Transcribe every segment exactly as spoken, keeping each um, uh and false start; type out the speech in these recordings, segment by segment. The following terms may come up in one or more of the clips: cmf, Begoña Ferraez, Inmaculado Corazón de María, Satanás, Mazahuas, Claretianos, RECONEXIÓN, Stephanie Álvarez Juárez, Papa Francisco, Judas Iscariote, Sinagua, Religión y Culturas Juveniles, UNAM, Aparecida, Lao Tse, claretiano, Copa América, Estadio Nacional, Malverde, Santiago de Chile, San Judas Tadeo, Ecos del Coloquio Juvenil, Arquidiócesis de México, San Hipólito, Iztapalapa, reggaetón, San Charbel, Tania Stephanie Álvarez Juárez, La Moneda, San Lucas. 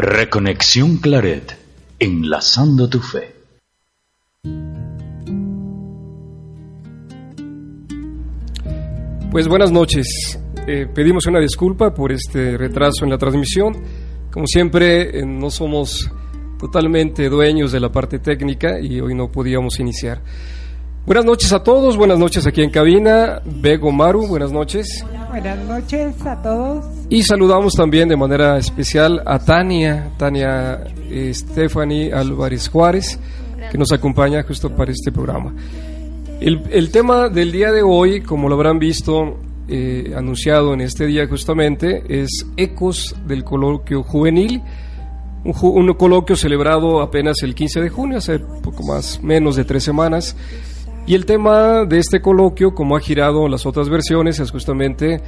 Reconexión Claret, enlazando tu fe. Pues buenas noches. Eh, pedimos una disculpa por este retraso en la transmisión. Como siempre, eh, no somos totalmente dueños de la parte técnica y hoy no podíamos iniciar. Buenas noches a todos, buenas noches aquí en cabina. Bego, Maru, buenas noches. Hola, buenas noches a todos. Y saludamos también de manera especial a Tania, Tania eh, Stephanie Álvarez Juárez, que nos acompaña justo para este programa. El, el tema del día de hoy, como lo habrán visto eh, anunciado en este día justamente, es Ecos del Coloquio Juvenil. Un, ju- un coloquio celebrado apenas el quince de junio, hace poco más, menos de tres semanas. Y el tema de este coloquio, como ha girado las otras versiones, es justamente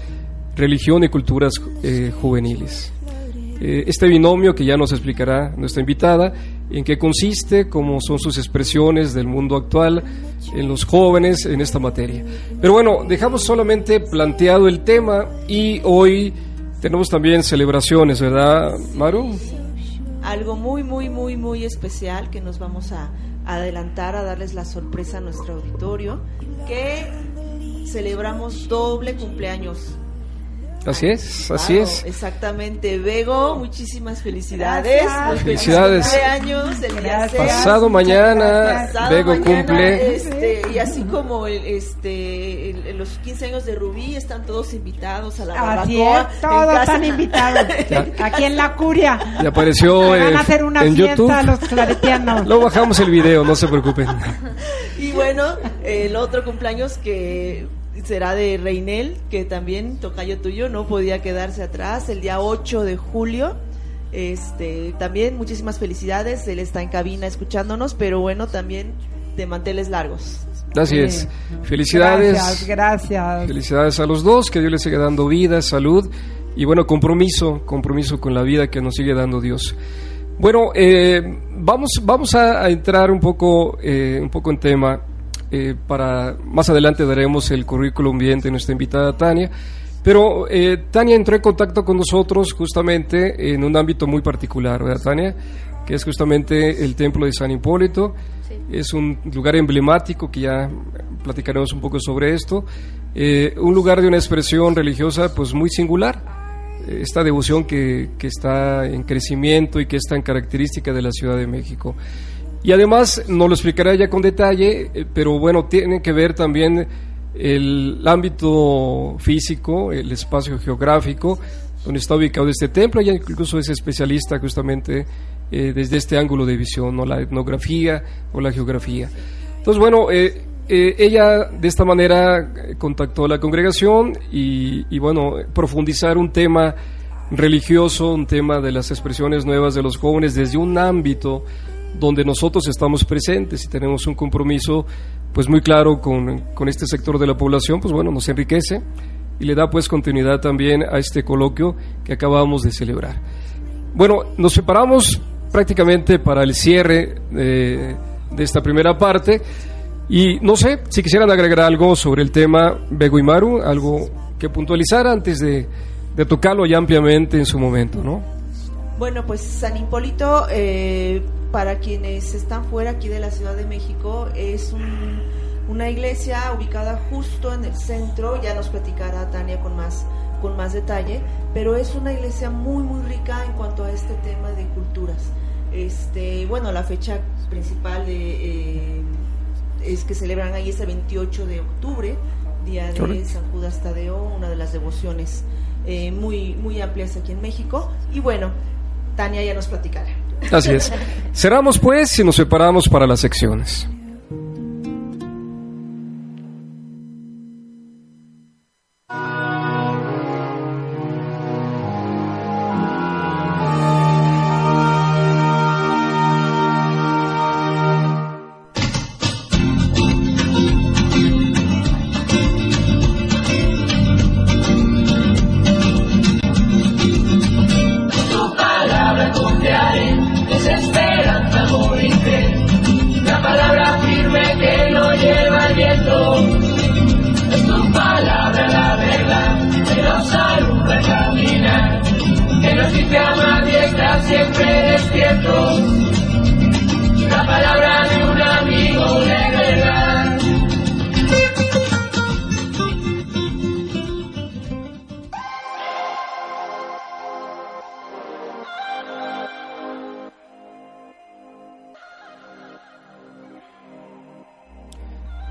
religión y culturas eh, juveniles. Eh, este binomio que ya nos explicará nuestra invitada, en qué consiste, cómo son sus expresiones del mundo actual, en los jóvenes, en esta materia. Pero bueno, dejamos solamente planteado el tema y hoy tenemos también celebraciones, ¿verdad, Maru? Algo muy, muy, muy, muy especial que nos vamos a adelantar, a darles la sorpresa a nuestro auditorio, que celebramos doble cumpleaños. Así es, claro, así es. Exactamente, Bego, muchísimas felicidades. Gracias. Felicidades. Cumpleaños, el día pasado seas, mañana, pasado Bego mañana, cumple. Este, y así como el, este, el, los quince años de Rubí, están todos invitados a la barbacoa. Así es, todos están invitados. Aquí en la curia. Y apareció eh, van a hacer una en fiesta YouTube. A los claretianos. Luego bajamos el video, no se preocupen. Y bueno, el otro cumpleaños que será de Reinel, que también, tocayo tuyo, no podía quedarse atrás, el día ocho de julio. Este, también muchísimas felicidades, él está en cabina escuchándonos, pero bueno, también de manteles largos. Así sí. es. Felicidades. Gracias, gracias. Felicidades a los dos, que Dios les siga dando vida, salud y bueno, compromiso, compromiso con la vida que nos sigue dando Dios. Bueno, eh, vamos vamos a, a entrar un poco eh, un poco en tema. Eh, para más adelante daremos el currículum bien de nuestra invitada Tania, pero eh, Tania entró en contacto con nosotros justamente en un ámbito muy particular, ¿verdad, Tania? Que es justamente el templo de San Hipólito. Sí. Es un lugar emblemático que ya platicaremos un poco sobre esto, eh, un lugar de una expresión religiosa pues muy singular, esta devoción que, que está en crecimiento y que es tan característica de la Ciudad de México. Y además, nos lo explicará ya con detalle, pero bueno, tiene que ver también el ámbito físico, el espacio geográfico, donde está ubicado este templo. Ella incluso es especialista justamente eh, desde este ángulo de visión, ¿no? La etnografía o la geografía. Entonces, bueno, eh, eh, ella de esta manera contactó a la congregación y, y bueno, profundizar un tema religioso, un tema de las expresiones nuevas de los jóvenes desde un ámbito donde nosotros estamos presentes y tenemos un compromiso pues muy claro con, con este sector de la población, pues bueno, nos enriquece y le da pues continuidad también a este coloquio que acabamos de celebrar. Bueno, nos preparamos prácticamente para el cierre eh, de esta primera parte y no sé si quisieran agregar algo sobre el tema, Bego y Maru, algo que puntualizar antes de, de tocarlo ya ampliamente en su momento, ¿no? Bueno, pues San Hipólito, eh, para quienes están fuera aquí de la Ciudad de México, es un, una iglesia ubicada justo en el centro. Ya nos platicará Tania con más con más detalle, pero es una iglesia muy muy rica en cuanto a este tema de culturas. Este, bueno, la fecha principal de, eh, es que celebran ahí es el veintiocho de octubre, día de San Judas Tadeo, una de las devociones eh, muy muy amplias aquí en México. Y bueno, Tania ya nos platicará. Así es. Cerramos pues y nos separamos para las secciones.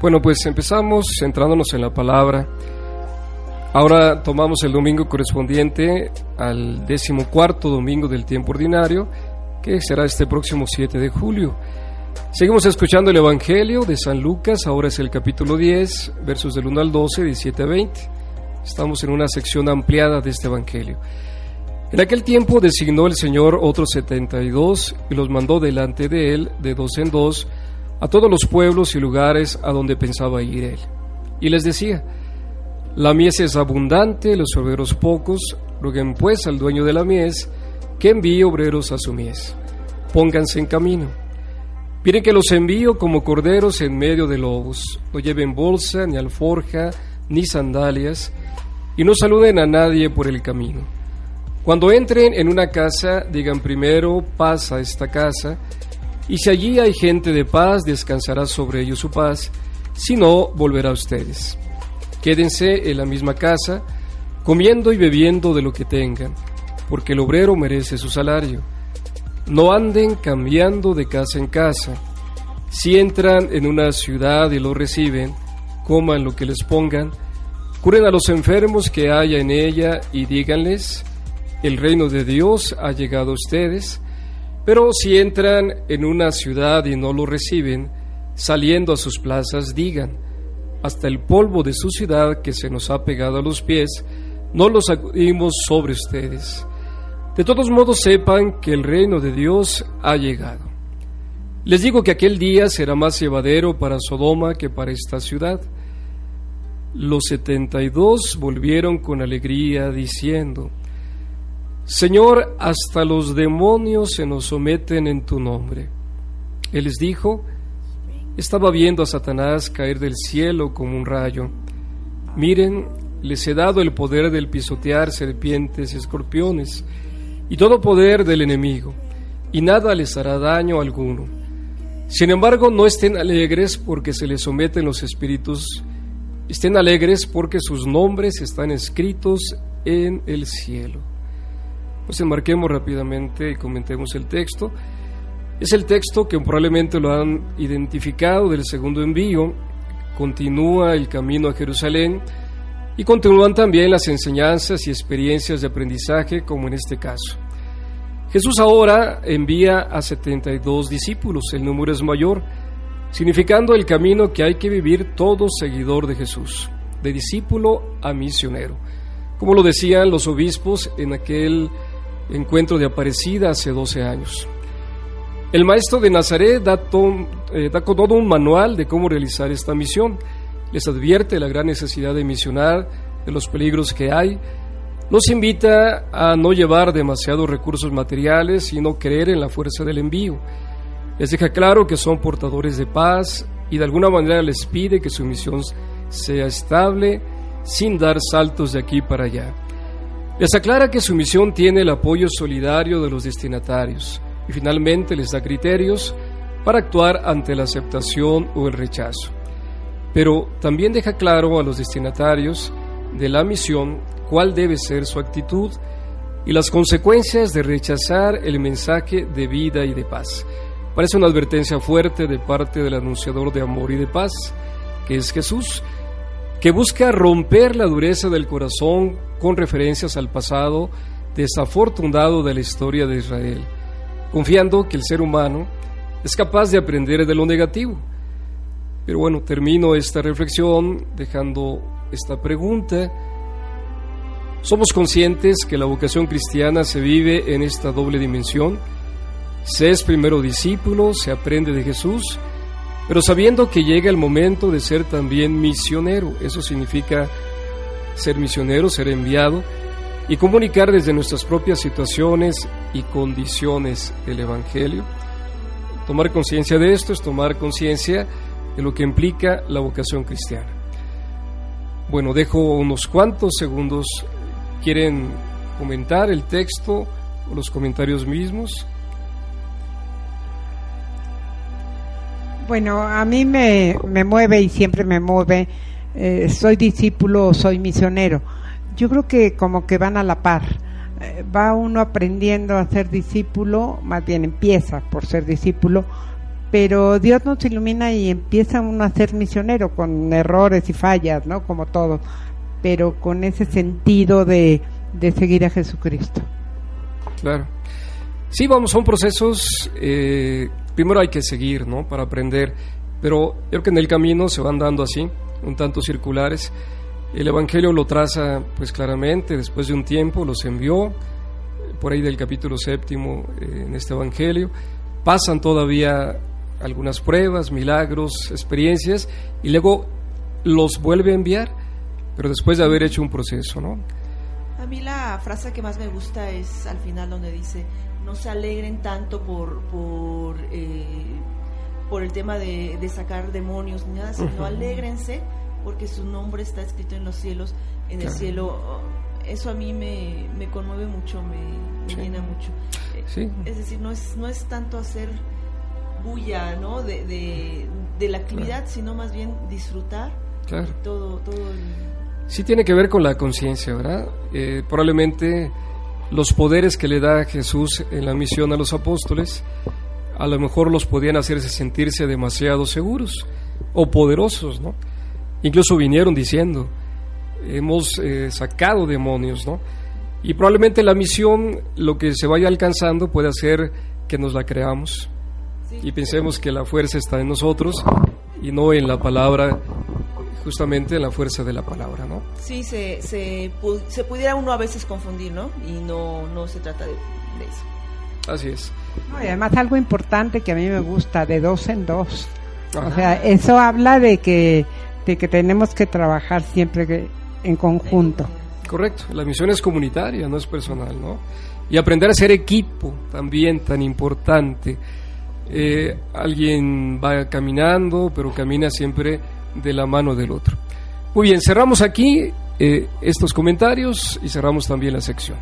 Bueno, pues empezamos centrándonos en la palabra. Ahora tomamos el domingo correspondiente al decimocuarto domingo del tiempo ordinario, que será este próximo siete de julio. Seguimos escuchando el Evangelio de San Lucas, ahora es el capítulo diez, versos del uno al doce, diecisiete a veinte. Estamos en una sección ampliada de este Evangelio. En aquel tiempo designó el Señor otros setenta y dos y los mandó delante de él de dos en dos, a todos los pueblos y lugares a donde pensaba ir él. Y les decía: la mies es abundante, los obreros pocos. Roguen pues al dueño de la mies que envíe obreros a su mies. Pónganse en camino. Miren que los envío como corderos en medio de lobos. No lleven bolsa, ni alforja, ni sandalias, y no saluden a nadie por el camino. Cuando entren en una casa, digan primero: paz a esta casa. Y si allí hay gente de paz, descansará sobre ellos su paz, si no, volverá a ustedes. Quédense en la misma casa, comiendo y bebiendo de lo que tengan, porque el obrero merece su salario. No anden cambiando de casa en casa. Si entran en una ciudad y lo reciben, coman lo que les pongan, curen a los enfermos que haya en ella y díganles: el reino de Dios ha llegado a ustedes. Pero si entran en una ciudad y no lo reciben, saliendo a sus plazas digan: hasta el polvo de su ciudad que se nos ha pegado a los pies, no lo sacudimos sobre ustedes. De todos modos sepan que el reino de Dios ha llegado. Les digo que aquel día será más llevadero para Sodoma que para esta ciudad. Los setenta y dos volvieron con alegría diciendo: Señor, hasta los demonios se nos someten en tu nombre. Él les dijo: estaba viendo a Satanás caer del cielo como un rayo. Miren, les he dado el poder del pisotear serpientes y escorpiones, y todo poder del enemigo, y nada les hará daño alguno. Sin embargo, no estén alegres porque se les someten los espíritus, estén alegres porque sus nombres están escritos en el cielo. Pues enmarquemos rápidamente y comentemos el texto. Es el texto que probablemente lo han identificado del segundo envío. Continúa el camino a Jerusalén y continúan también las enseñanzas y experiencias de aprendizaje, como en este caso. Jesús ahora envía a setenta y dos discípulos, el número es mayor, significando el camino que hay que vivir todo seguidor de Jesús, de discípulo a misionero. Como lo decían los obispos en aquel encuentro de Aparecida hace doce años. El maestro de Nazaret da, tom, eh, da todo un manual de cómo realizar esta misión. Les advierte la gran necesidad de misionar, de los peligros que hay. Los invita a no llevar demasiados recursos materiales y no creer en la fuerza del envío. Les deja claro que son portadores de paz y de alguna manera les pide que su misión sea estable, sin dar saltos de aquí para allá. Les aclara que su misión tiene el apoyo solidario de los destinatarios y finalmente les da criterios para actuar ante la aceptación o el rechazo. Pero también deja claro a los destinatarios de la misión cuál debe ser su actitud y las consecuencias de rechazar el mensaje de vida y de paz. Parece una advertencia fuerte de parte del anunciador de amor y de paz, que es Jesús, que busca romper la dureza del corazón con referencias al pasado desafortunado de la historia de Israel, confiando que el ser humano es capaz de aprender de lo negativo. Pero bueno, termino esta reflexión dejando esta pregunta. ¿Somos conscientes que la vocación cristiana se vive en esta doble dimensión? Se es primero discípulo, se aprende de Jesús, pero sabiendo que llega el momento de ser también misionero. Eso significa ser misionero, ser enviado y comunicar desde nuestras propias situaciones y condiciones el Evangelio. Tomar conciencia de esto es tomar conciencia de lo que implica la vocación cristiana. Bueno, dejo unos cuantos segundos. ¿Quieren comentar el texto o los comentarios mismos? Bueno, a mí me, me mueve y siempre me mueve, eh, soy discípulo o soy misionero. Yo creo que como que van a la par, eh, va uno aprendiendo a ser discípulo, más bien empieza por ser discípulo, pero Dios nos ilumina y empieza uno a ser misionero con errores y fallas, ¿no? Como todo, pero con ese sentido de, de seguir a Jesucristo. Claro. Sí, vamos, son procesos... Eh... Primero hay que seguir, ¿no?, para aprender, pero yo creo que en el camino se van dando así, un tanto circulares. El Evangelio lo traza pues claramente, después de un tiempo los envió, por ahí del capítulo séptimo eh, en este Evangelio, pasan todavía algunas pruebas, milagros, experiencias, y luego los vuelve a enviar, pero después de haber hecho un proceso, ¿no? A mí la frase que más me gusta es al final donde dice... no se alegren tanto por por, eh, por el tema de, de sacar demonios ni nada, sino uh-huh. alégrense porque su nombre está escrito en los cielos, en claro. el cielo. Eso a mí me, me conmueve mucho, me, me sí. llena mucho. Sí. Es decir, no es no es tanto hacer bulla, ¿no?, de, de, de la actividad, claro. sino más bien disfrutar claro. todo todo el... Sí tiene que ver con la conciencia, ¿verdad? Eh, probablemente los poderes que le da Jesús en la misión a los apóstoles a lo mejor los podían hacerse sentirse demasiado seguros o poderosos, ¿no? Incluso vinieron diciendo hemos eh, sacado demonios, ¿no? Y probablemente la misión, lo que se vaya alcanzando, puede hacer que nos la creamos sí. y pensemos que la fuerza está en nosotros y no en la palabra, justamente en la fuerza de la palabra, ¿no? Sí, se, se, se pudiera uno a veces confundir, ¿no? Y no, no se trata de, de eso. Así es. No, y además algo importante que a mí me gusta, de dos en dos. Ajá. O sea, eso habla de que, de que tenemos que trabajar siempre que, en conjunto. Correcto, la misión es comunitaria, no es personal, ¿no? Y aprender a ser equipo, también tan importante. Eh, alguien va caminando, pero camina siempre de la mano del otro. Muy bien, cerramos aquí eh, estos comentarios y cerramos también la sección.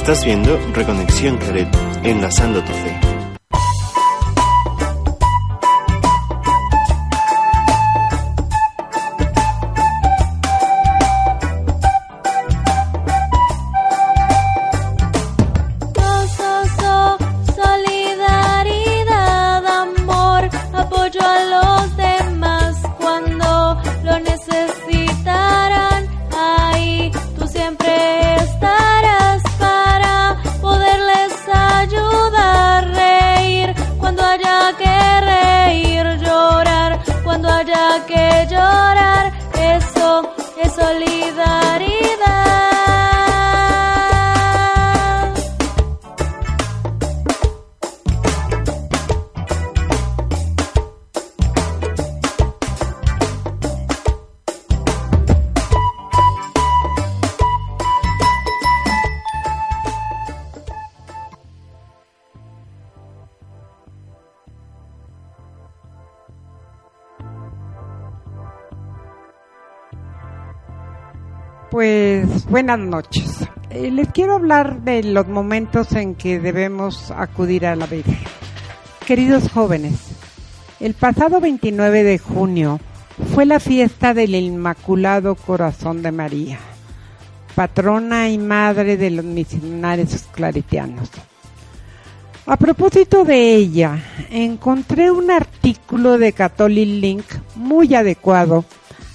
Estás viendo Reconexión Claret, enlazando tu fe. Siempre estarás para poderles ayudar. pues buenas noches. Les quiero hablar de los momentos en que debemos acudir a la Virgen. Queridos jóvenes, el pasado veintinueve de junio fue la fiesta del Inmaculado Corazón de María, patrona y madre de los misionarios claretianos. A propósito de ella, encontré un artículo de Catholic Link muy adecuado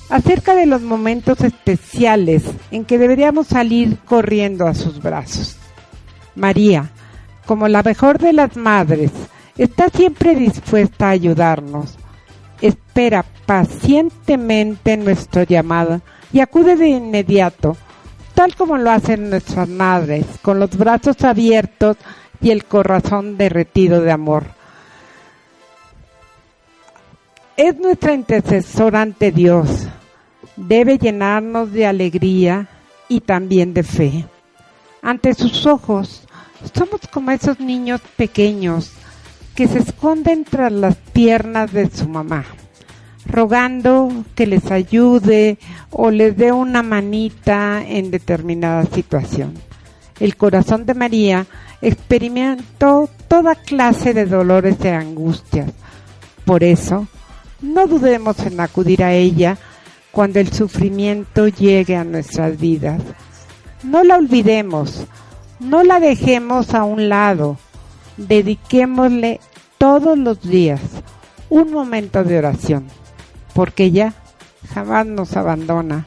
acerca de los momentos especiales en que deberíamos salir corriendo a sus brazos. María, como la mejor de las madres, está siempre dispuesta a ayudarnos. Espera pacientemente nuestro llamado y acude de inmediato, tal como lo hacen nuestras madres, con los brazos abiertos y el corazón derretido de amor. Es nuestra intercesora ante Dios. Debe llenarnos de alegría y también de fe. Ante sus ojos, somos como esos niños pequeños que se esconden tras las piernas de su mamá, rogando que les ayude o les dé una manita en determinada situación. El corazón de María experimentó toda clase de dolores y angustias. Por eso, no dudemos en acudir a ella cuando el sufrimiento llegue a nuestras vidas. No la olvidemos, no la dejemos a un lado. Dediquémosle todos los días un momento de oración, porque ella jamás nos abandona.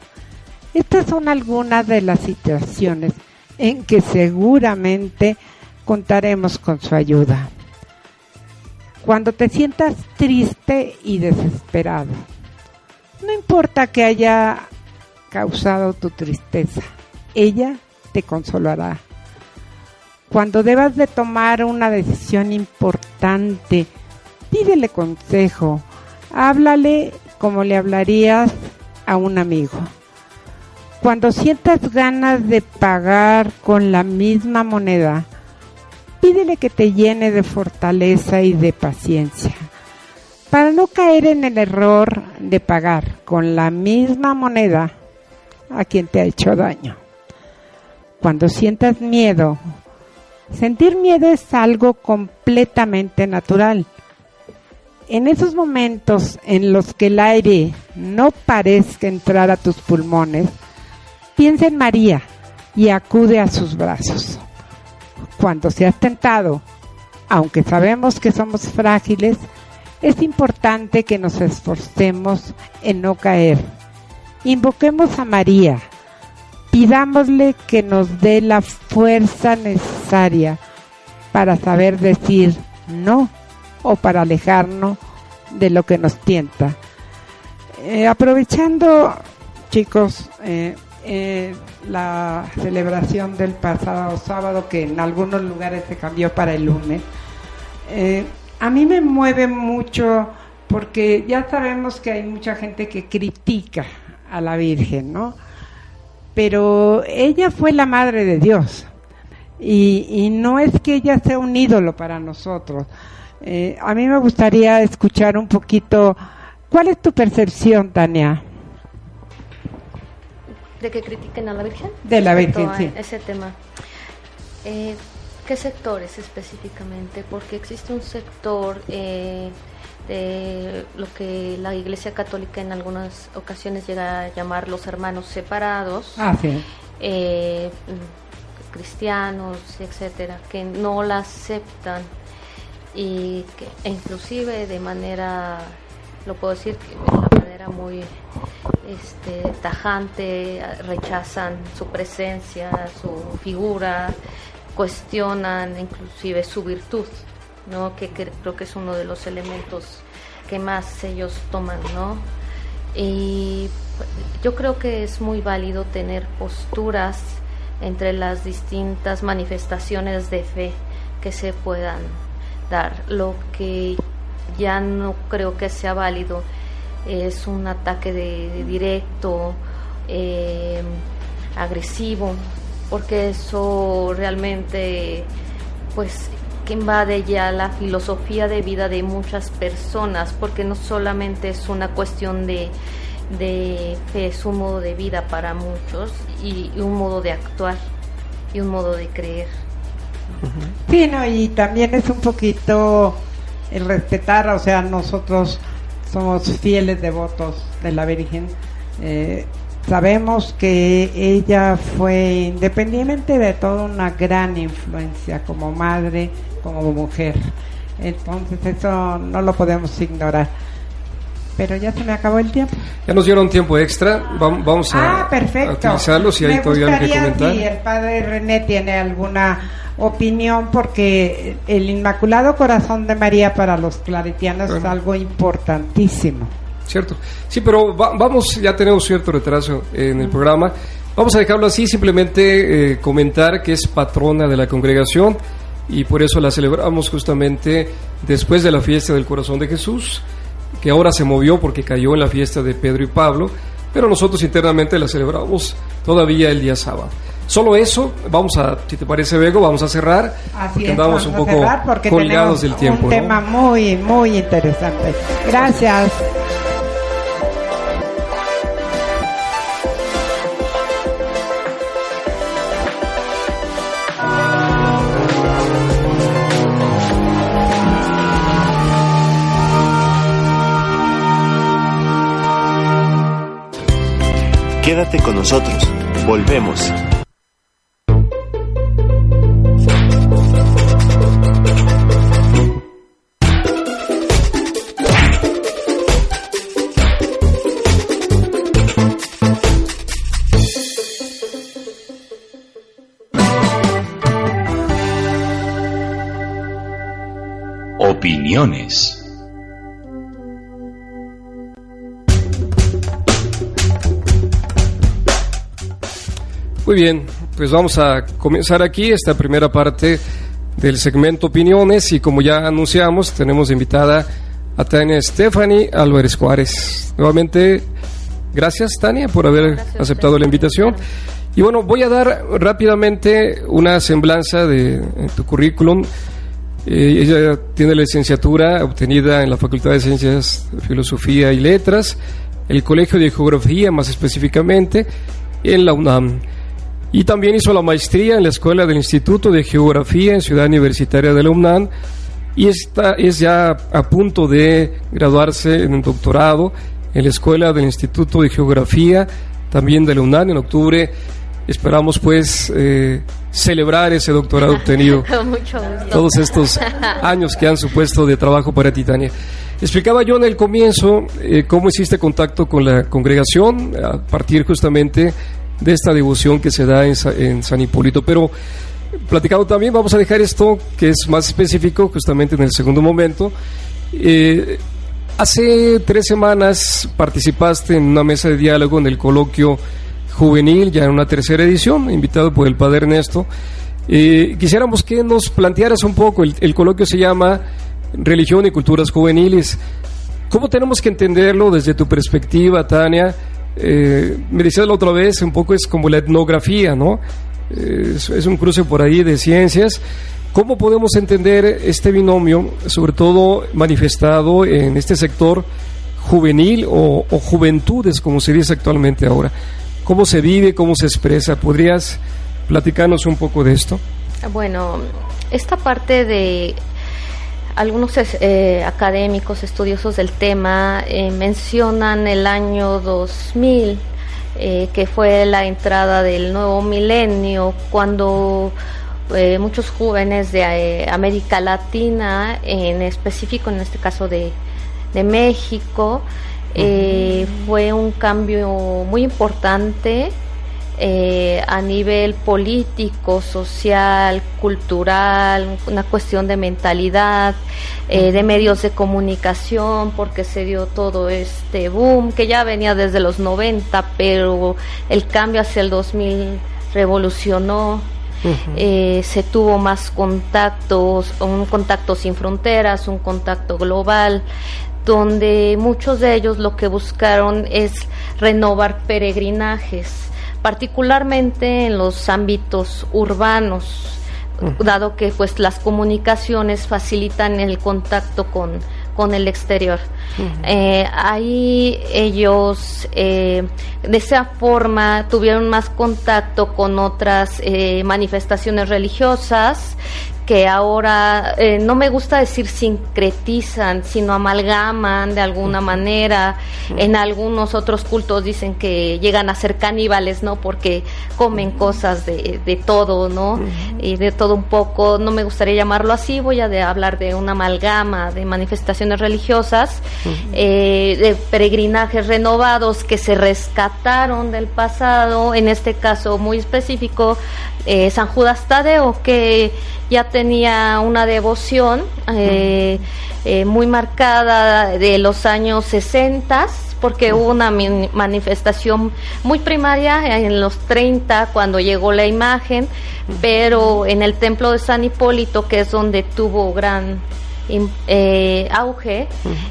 Estas son algunas de las situaciones en que seguramente contaremos con su ayuda. Cuando te sientas triste y desesperado, no importa que haya causado tu tristeza, ella te consolará. Cuando debas de tomar una decisión importante, pídele consejo, háblale como le hablarías a un amigo. Cuando sientas ganas de pagar con la misma moneda, pídele que te llene de fortaleza y de paciencia, para no caer en el error de pagar con la misma moneda a quien te ha hecho daño. Cuando sientas miedo, sentir miedo es algo completamente natural. En esos momentos en los que el aire no parezca entrar a tus pulmones, piensa en María y acude a sus brazos. Cuando seas tentado, aunque sabemos que somos frágiles, es importante que nos esforcemos en no caer. Invoquemos a María. Pidámosle que nos dé la fuerza necesaria para saber decir no o para alejarnos de lo que nos tienta. Eh, aprovechando, chicos, eh, eh, la celebración del pasado sábado, que en algunos lugares se cambió para el lunes, eh, a mí me mueve mucho porque ya sabemos que hay mucha gente que critica a la Virgen, ¿no? Pero ella fue la madre de Dios y, y no es que ella sea un ídolo para nosotros. Eh, a mí me gustaría escuchar un poquito, ¿cuál es tu percepción, Tania? ¿De que critiquen a la Virgen? De la Virgen, sí. Ese tema. Eh, ¿Qué sectores específicamente? Porque existe un sector eh, de lo que la Iglesia Católica en algunas ocasiones llega a llamar los hermanos separados, ah, sí. eh, cristianos, etcétera, que no la aceptan y que, e inclusive de manera, lo puedo decir, de manera muy este, tajante, rechazan su presencia, su figura, cuestionan inclusive su virtud, ¿no? Que, que creo que es uno de los elementos que más ellos toman, ¿no? Y yo creo que es muy válido tener posturas entre las distintas manifestaciones de fe que se puedan dar. Lo que ya no creo que sea válido es un ataque de, de directo, eh, agresivo, porque eso realmente, pues, que invade ya la filosofía de vida de muchas personas, porque no solamente es una cuestión de de que es un modo de vida para muchos y, y un modo de actuar y un modo de creer. Sí, no, y también es un poquito el respetar, o sea, nosotros somos fieles devotos de la Virgen. Eh, sabemos que ella fue, independientemente de todo, una gran influencia como madre, como mujer. Entonces eso no lo podemos ignorar. Pero ya se me acabó el tiempo. Ya nos dieron tiempo extra, vamos a, ah, perfecto. a utilizarlo si hay me todavía algo que comentar. Si el padre René tiene alguna opinión, porque el Inmaculado Corazón de María para los claretianos bueno. es algo importantísimo. Cierto, sí, pero va, vamos, ya tenemos cierto retraso en el programa. Vamos a dejarlo así, simplemente eh, comentar que es patrona de la congregación y por eso la celebramos justamente después de la fiesta del Corazón de Jesús, que ahora se movió porque cayó en la fiesta de Pedro y Pablo, pero nosotros internamente la celebramos todavía el día sábado. Solo eso, vamos a, si te parece, Bego, vamos a cerrar, Así porque es, andamos un poco colgados del tiempo. Un ¿no? tema muy, muy interesante. Gracias. Quédate con nosotros, volvemos. Opiniones. Muy bien, pues vamos a comenzar aquí esta primera parte del segmento Opiniones y como ya anunciamos, tenemos invitada a Tania Stephanie Álvarez Juárez. Nuevamente, gracias Tania por haber gracias, aceptado la invitación. Y bueno, voy a dar rápidamente una semblanza de, de tu currículum. Eh, ella tiene la licenciatura obtenida en la Facultad de Ciencias, Filosofía y Letras, el Colegio de Geografía más específicamente, en la UNAM. Y también hizo la maestría en la Escuela del Instituto de Geografía en Ciudad Universitaria de la UNAM y está, es ya a punto de graduarse en un doctorado en la Escuela del Instituto de Geografía también de la UNAM. En octubre esperamos pues eh, celebrar ese doctorado obtenido. Todos estos años que han supuesto de trabajo para ti, Tania. Explicaba yo en el comienzo eh, cómo hiciste contacto con la congregación a partir justamente de esta devoción que se da en, en San Hipólito, pero platicado también, vamos a dejar esto que es más específico justamente en el segundo momento. Eh, hace tres semanas participaste en una mesa de diálogo en el coloquio juvenil, ya en una tercera edición, invitado por el padre Ernesto. Eh, quisiéramos que nos plantearas un poco, el, el coloquio se llama Religión y Culturas Juveniles. ¿Cómo tenemos que entenderlo desde tu perspectiva, Tania? Eh, me decías la otra vez, un poco es como la etnografía, ¿no? Eh, es, es un cruce por ahí de ciencias. ¿Cómo podemos entender este binomio, sobre todo manifestado en este sector juvenil o, o juventudes, como se dice actualmente ahora? ¿Cómo se vive, cómo se expresa? ¿Podrías platicarnos un poco de esto? Bueno, esta parte de algunos eh, académicos, estudiosos del tema, eh, mencionan el año dos mil, eh, que fue la entrada del nuevo milenio, cuando eh, muchos jóvenes de eh, América Latina, en específico en este caso de, de México, eh, uh-huh. fue un cambio muy importante Eh, a nivel político, social, cultural, una cuestión de mentalidad, eh, de medios de comunicación, porque se dio todo este boom que ya venía desde los noventa, pero el cambio hacia el dos mil revolucionó. Uh-huh. eh, se tuvo más contactos, un contacto sin fronteras, un contacto global, donde muchos de ellos lo que buscaron es renovar peregrinajes, particularmente en los ámbitos urbanos, dado que pues las comunicaciones facilitan el contacto con, con el exterior. Uh-huh. eh, ahí ellos eh, de esa forma tuvieron más contacto con otras eh, manifestaciones religiosas que ahora, eh, no me gusta decir sincretizan, sino amalgaman de alguna manera. En algunos otros cultos dicen que llegan a ser caníbales, ¿no? Porque comen cosas de, de todo, ¿no? Y de todo un poco. No me gustaría llamarlo así, voy a de hablar de una amalgama de manifestaciones religiosas, eh, de peregrinajes renovados que se rescataron del pasado, en este caso muy específico, eh, San Judas Tadeo, que ya tenía una devoción eh, eh, muy marcada de los años sesenta, porque hubo una manifestación muy primaria en los treinta cuando llegó la imagen, pero en el templo de San Hipólito, que es donde tuvo gran eh, auge,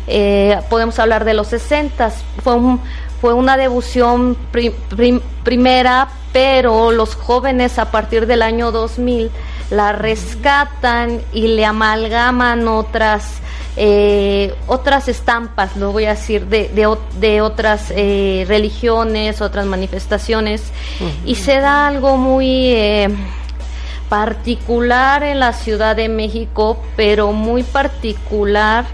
eh, podemos hablar de los sesenta, fue un Fue una devoción prim, prim, primera, pero los jóvenes a partir del año dos mil la rescatan y le amalgaman otras eh, otras estampas, lo voy a decir, de, de, de otras eh, religiones, otras manifestaciones. Uh-huh. Y se da algo muy eh, particular en la Ciudad de México, pero muy particular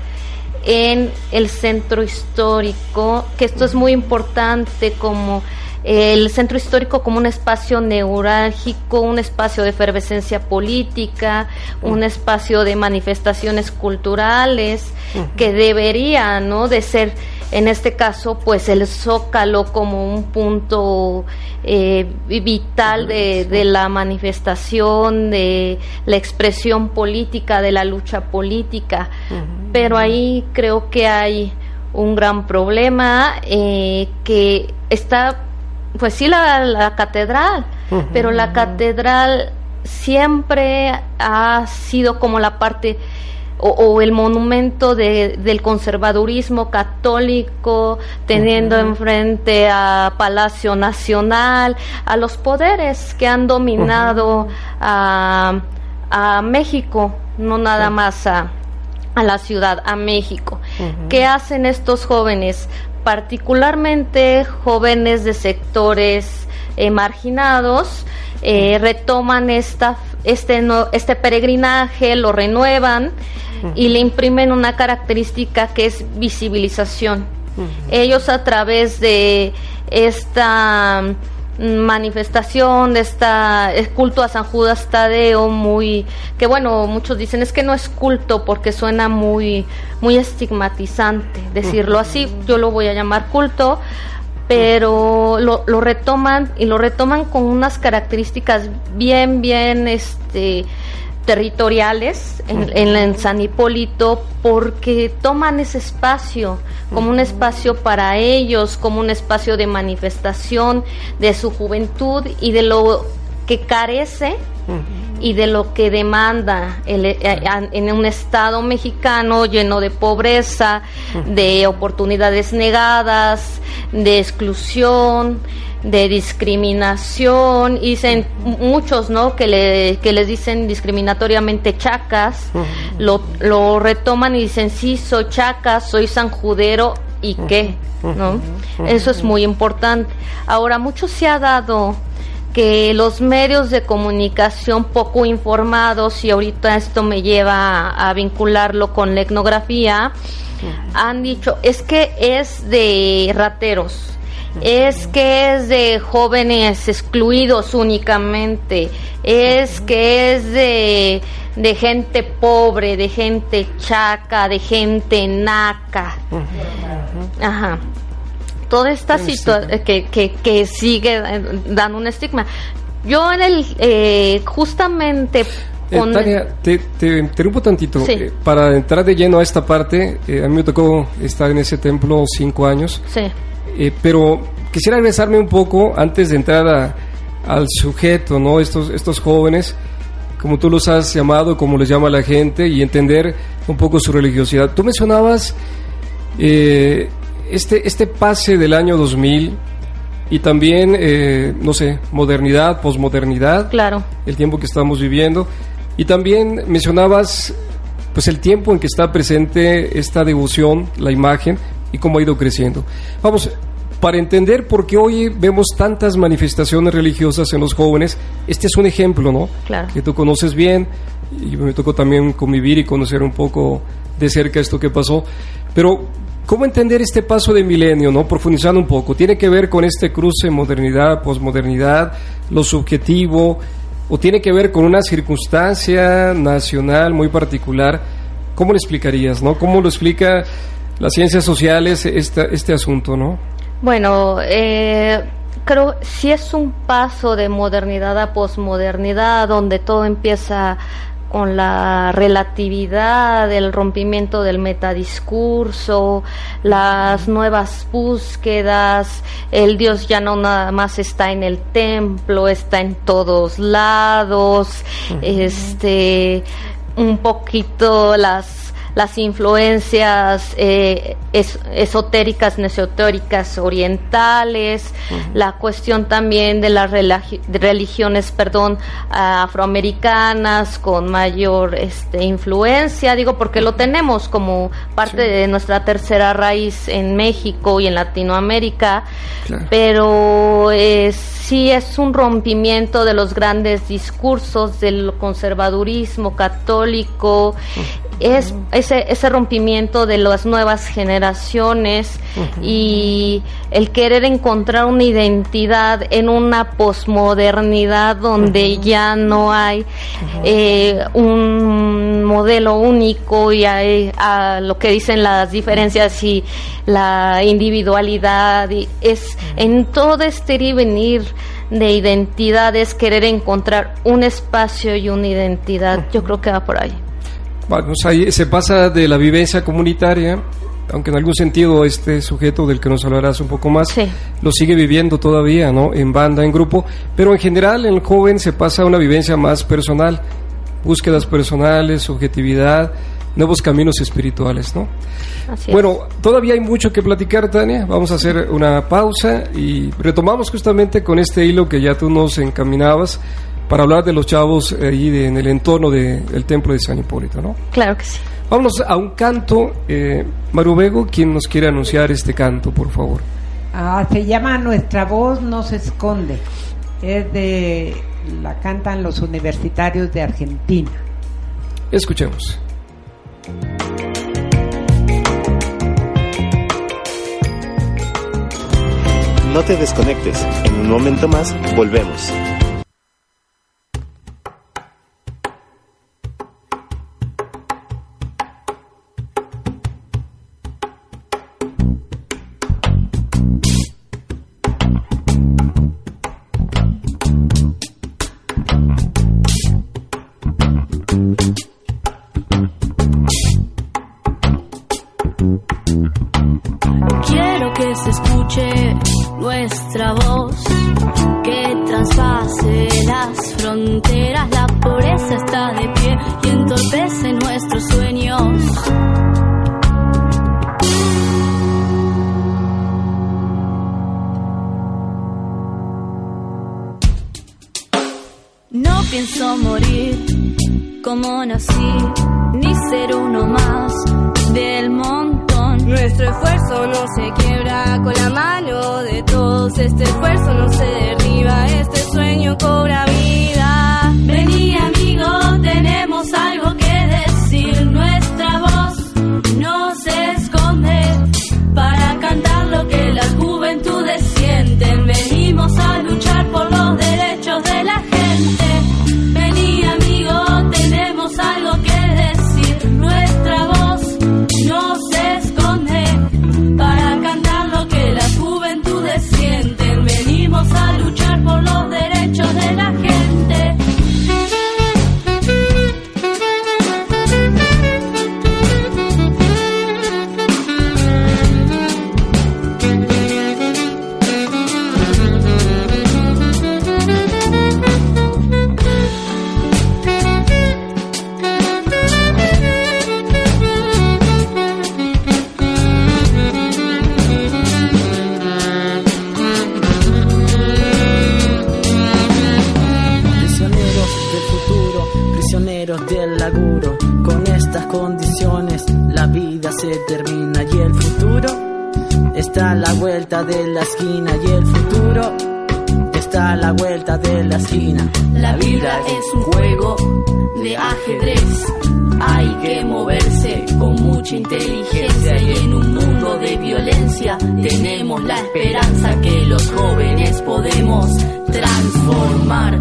en el centro histórico, que esto es muy importante, como eh, el centro histórico como un espacio neurálgico, un espacio de efervescencia política, uh-huh. un espacio de manifestaciones culturales, uh-huh. que debería, ¿no?, de ser, en este caso, pues el Zócalo como un punto eh, vital de, de la manifestación, de la expresión política, de la lucha política. Uh-huh. Pero ahí creo que hay un gran problema eh, que está, pues sí, la, la catedral, uh-huh. pero la catedral siempre ha sido como la parte... O, o el monumento de, del conservadurismo católico, teniendo uh-huh. enfrente a Palacio Nacional, a los poderes que han dominado uh-huh. a, a México, no nada uh-huh. más a, a la ciudad, a México. Uh-huh. ¿Qué hacen estos jóvenes? Particularmente jóvenes de sectores eh, marginados, eh, uh-huh. retoman esta este no, este peregrinaje, lo renuevan uh-huh. y le imprimen una característica que es visibilización. Uh-huh. Ellos, a través de esta manifestación, de esta el culto a San Judas Tadeo, muy que bueno, muchos dicen es que no es culto porque suena muy muy estigmatizante decirlo así, yo lo voy a llamar culto, pero lo, lo retoman y lo retoman con unas características bien bien este territoriales en, en, en San Hipólito, porque toman ese espacio como un espacio para ellos, como un espacio de manifestación de su juventud y de lo que carece y de lo que demanda el, en un estado mexicano lleno de pobreza, de oportunidades negadas, de exclusión, de discriminación. Y dicen muchos, ¿no?, que le que les dicen discriminatoriamente chacas, uh-huh. lo lo retoman y dicen sí, soy chaca, soy sanjudero y qué, ¿no? Eso es muy importante. Ahora, mucho se ha dado que los medios de comunicación poco informados, y ahorita esto me lleva a, a vincularlo con la etnografía, uh-huh. han dicho es que es de rateros, es que es de jóvenes excluidos únicamente, es que es de, de gente pobre, de gente chaca, de gente naca. Ajá. Toda esta situación que, que, que sigue dando un estigma. Yo en el, eh, justamente... Eh, Tania, te, te interrumpo tantito. Sí. Eh, para entrar de lleno a esta parte, eh, a mí me tocó estar en ese templo cinco años. Sí. Eh, pero quisiera regresarme un poco antes de entrar a, al sujeto, ¿no? Estos, estos jóvenes, como tú los has llamado, como les llama la gente, y entender un poco su religiosidad. Tú mencionabas eh, este, este pase del año dos mil y también, eh, no sé, modernidad, posmodernidad. Claro. El tiempo que estamos viviendo. Y también mencionabas pues el tiempo en que está presente esta devoción, la imagen, y cómo ha ido creciendo. Vamos, para entender por qué hoy vemos tantas manifestaciones religiosas en los jóvenes, este es un ejemplo, ¿no? Claro. Que tú conoces bien, y me tocó también convivir y conocer un poco de cerca esto que pasó, pero ¿cómo entender este paso de milenio, no? Profundizando un poco, ¿tiene que ver con este cruce modernidad, posmodernidad, lo subjetivo, o tiene que ver con una circunstancia nacional muy particular? ¿Cómo lo explicarías, no? ¿Cómo lo explica las ciencias sociales esta, este asunto, no? Bueno, eh, creo sí es un paso de modernidad a posmodernidad, donde todo empieza con la relatividad, el rompimiento del metadiscurso, las nuevas búsquedas, el Dios ya no nada más está en el templo, está en todos lados, uh-huh. este, un poquito las las influencias eh, es, esotéricas, neoesotéricas, orientales, uh-huh. la cuestión también de las religi- de religiones, perdón, afroamericanas con mayor este, influencia, digo, porque lo tenemos como parte sí. de nuestra tercera raíz en México y en Latinoamérica, claro. pero eh, sí es un rompimiento de los grandes discursos del conservadurismo católico, uh-huh. es ese ese rompimiento de las nuevas generaciones uh-huh. y el querer encontrar una identidad en una posmodernidad donde uh-huh. ya no hay uh-huh. eh, un modelo único y hay a lo que dicen las diferencias y la individualidad, y es uh-huh. en todo este ir y venir de identidades querer encontrar un espacio y una identidad. Uh-huh. Yo creo que va por ahí. Bueno, o sea, se pasa de la vivencia comunitaria, aunque en algún sentido este sujeto del que nos hablarás un poco más sí. lo sigue viviendo todavía, ¿no? En banda, en grupo, pero en general el joven se pasa a una vivencia más personal, búsquedas personales, subjetividad, nuevos caminos espirituales, ¿no? Así es. Bueno, todavía hay mucho que platicar, Tania. Vamos a hacer una pausa y retomamos justamente con este hilo que ya tú nos encaminabas, para hablar de los chavos ahí de, en el entorno de, del templo de San Hipólito, ¿no? Claro que sí. Vámonos a un canto. eh, Marubego, ¿quién nos quiere anunciar este canto, por favor? Ah, se llama Nuestra Voz No Se Esconde. Es de... la cantan los universitarios de Argentina. Escuchemos. No te desconectes, en un momento más volvemos. Nuestra voz que traspase las fronteras, la pobreza está de pie y entorpece nuestros sueños. No pienso morir como nací, ni ser uno más del montón. Nuestro esfuerzo no se quiebra con la mano de todos. Este esfuerzo no se derriba, este sueño cobra vida. Vení, amigo, tenemos algo que decir. Nuestra voz no se esconde para cantar lo que las juventudes sienten. Venimos a luchar por los derechos de la gente. Vení, amigo, tenemos algo que decir. Nuestra voz no se esconde para cantar lo que las juventudes sienten. Venimos a luchar por los derechos de la gente. condiciones, la vida se termina y el futuro está a la vuelta de la esquina, y el futuro está a la vuelta de la esquina. La vida es un juego de ajedrez, hay que moverse con mucha inteligencia, y en un mundo de violencia tenemos la esperanza que los jóvenes podemos transformar.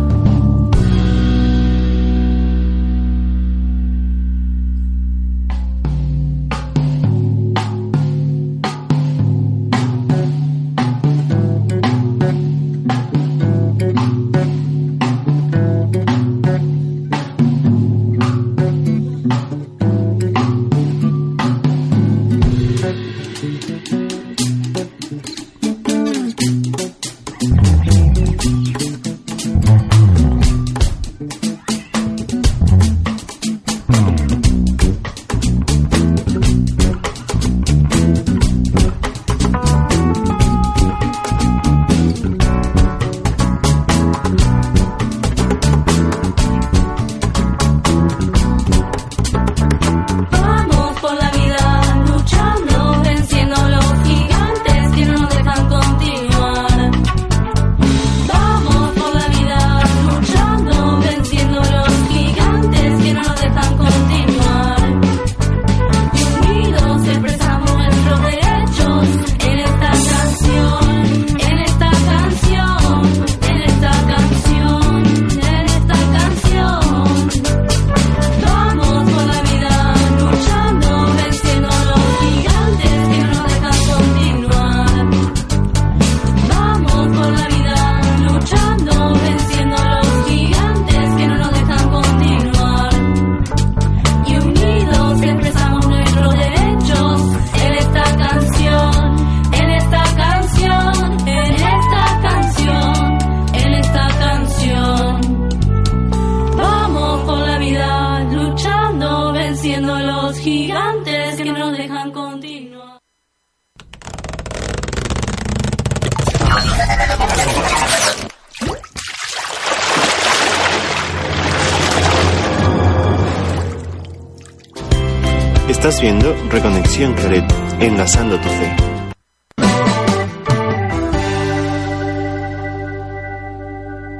Estás viendo Reconexión Claret, enlazando tu fe.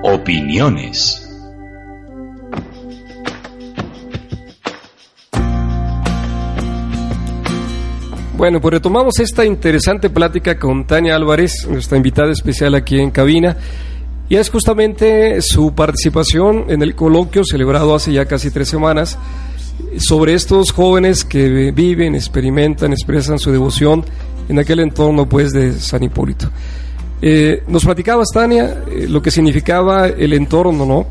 Opiniones. Bueno, pues retomamos esta interesante plática con Tania Álvarez, nuestra invitada especial aquí en cabina, y es justamente su participación en el coloquio celebrado hace ya casi tres semanas sobre estos jóvenes que viven, experimentan, expresan su devoción en aquel entorno pues de San Hipólito. Eh, nos platicabas, Tania, eh, lo que significaba el entorno, ¿no?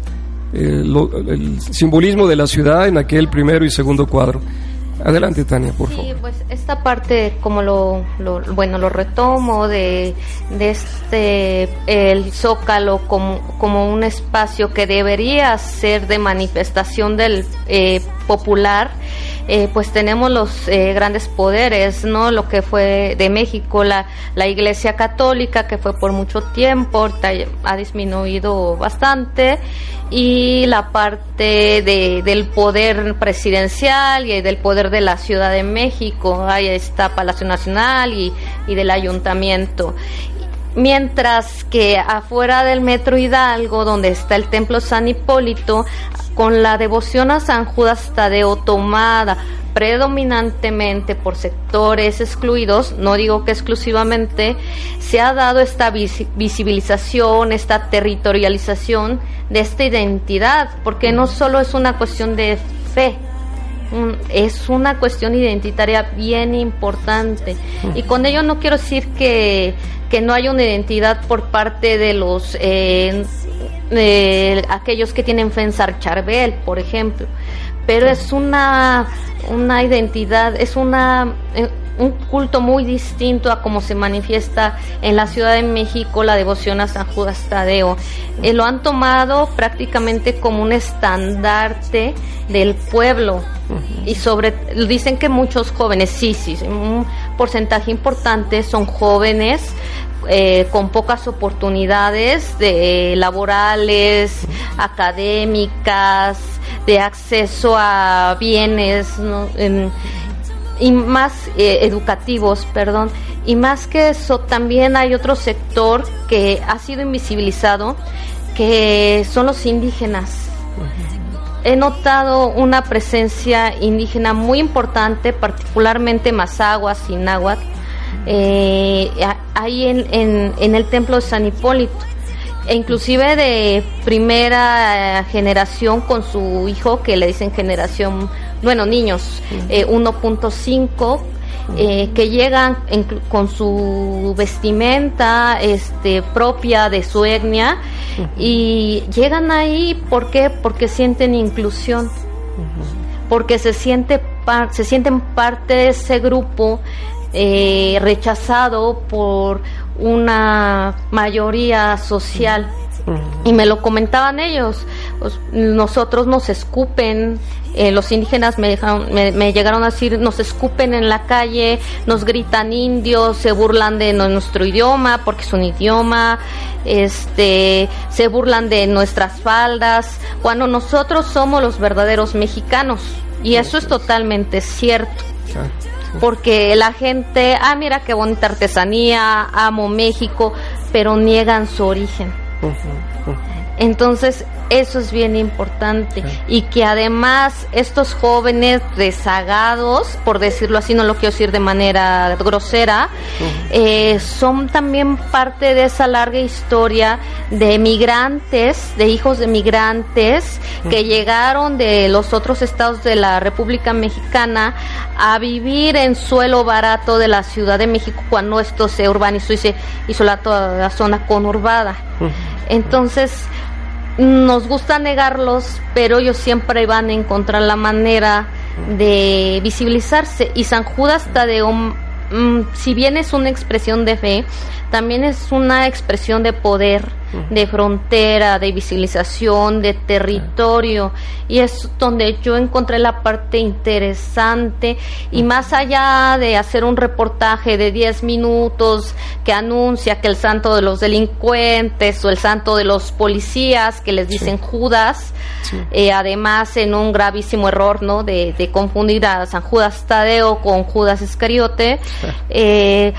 Eh, lo, el simbolismo de la ciudad en aquel primero y segundo cuadro. Adelante, Tania, por favor. Sí, pues esta parte, como lo, lo bueno, lo retomo de, de este el Zócalo como, como un espacio que debería ser de manifestación del eh, popular. Eh, pues tenemos los eh, grandes poderes, ¿no? Lo que fue de México, la, la Iglesia Católica, que fue por mucho tiempo, ahorita ha disminuido bastante, y la parte de, del poder presidencial y del poder de la Ciudad de México, ahí está Palacio Nacional y, y del Ayuntamiento. Mientras que afuera del Metro Hidalgo, donde está el Templo San Hipólito, con la devoción a San Judas Tadeo tomada predominantemente por sectores excluidos, no digo que exclusivamente, se ha dado esta visibilización, esta territorialización de esta identidad, porque no solo es una cuestión de fe, es una cuestión identitaria bien importante. Y con ello no quiero decir que, que no haya una identidad por parte de los eh, eh, aquellos que tienen fe en San Charbel, por ejemplo, pero es una una identidad, es una eh, un culto muy distinto a como se manifiesta en la Ciudad de México la devoción a San Judas Tadeo. Eh, lo han tomado prácticamente como un estandarte del pueblo. Uh-huh. Y sobre dicen que muchos jóvenes, sí, sí, un porcentaje importante son jóvenes eh, con pocas oportunidades de, eh, laborales, académicas, de acceso a bienes, ¿no? Eh, y más eh, educativos, perdón. Y más que eso, también hay otro sector que ha sido invisibilizado, que son los indígenas. He notado una presencia indígena muy importante, particularmente Mazahuas, Sinagua, eh, ahí en, en, en el templo de San Hipólito, e inclusive de primera generación con su hijo, que le dicen generación, bueno, niños, eh, uno punto cinco, eh, que llegan en, con su vestimenta este, propia de su etnia, y llegan ahí, ¿por qué? Porque sienten inclusión, porque se, siente par, se sienten parte de ese grupo eh, rechazado por una mayoría social. Y me lo comentaban ellos, nosotros nos escupen, eh, los indígenas me, dejaron, me, me llegaron a decir, nos escupen en la calle, nos gritan indios, se burlan de nuestro idioma, porque es un idioma, este, se burlan de nuestras faldas, cuando nosotros somos los verdaderos mexicanos, y eso es totalmente cierto. Porque la gente, ah, mira qué bonita artesanía, amo México, pero niegan su origen. Entonces eso es bien importante, y que además estos jóvenes rezagados, por decirlo así, no lo quiero decir de manera grosera, eh, son también parte de esa larga historia de migrantes, de hijos de migrantes que llegaron de los otros estados de la República Mexicana a vivir en suelo barato de la Ciudad de México, cuando esto se urbanizó y se hizo la, toda la zona conurbada. Entonces nos gusta negarlos, pero ellos siempre van a encontrar la manera de visibilizarse. Y San Judas Tadeo, si bien es una expresión de fe, también es una expresión de poder, de frontera, de visibilización, de territorio, y es donde yo encontré la parte interesante. Y más allá de hacer un reportaje de diez minutos que anuncia que el santo de los delincuentes o el santo de los policías, que les dicen sí. Judas, sí. Eh, además en un gravísimo error, ¿no?, de, de confundir a San Judas Tadeo con Judas Iscariote, sí. eh,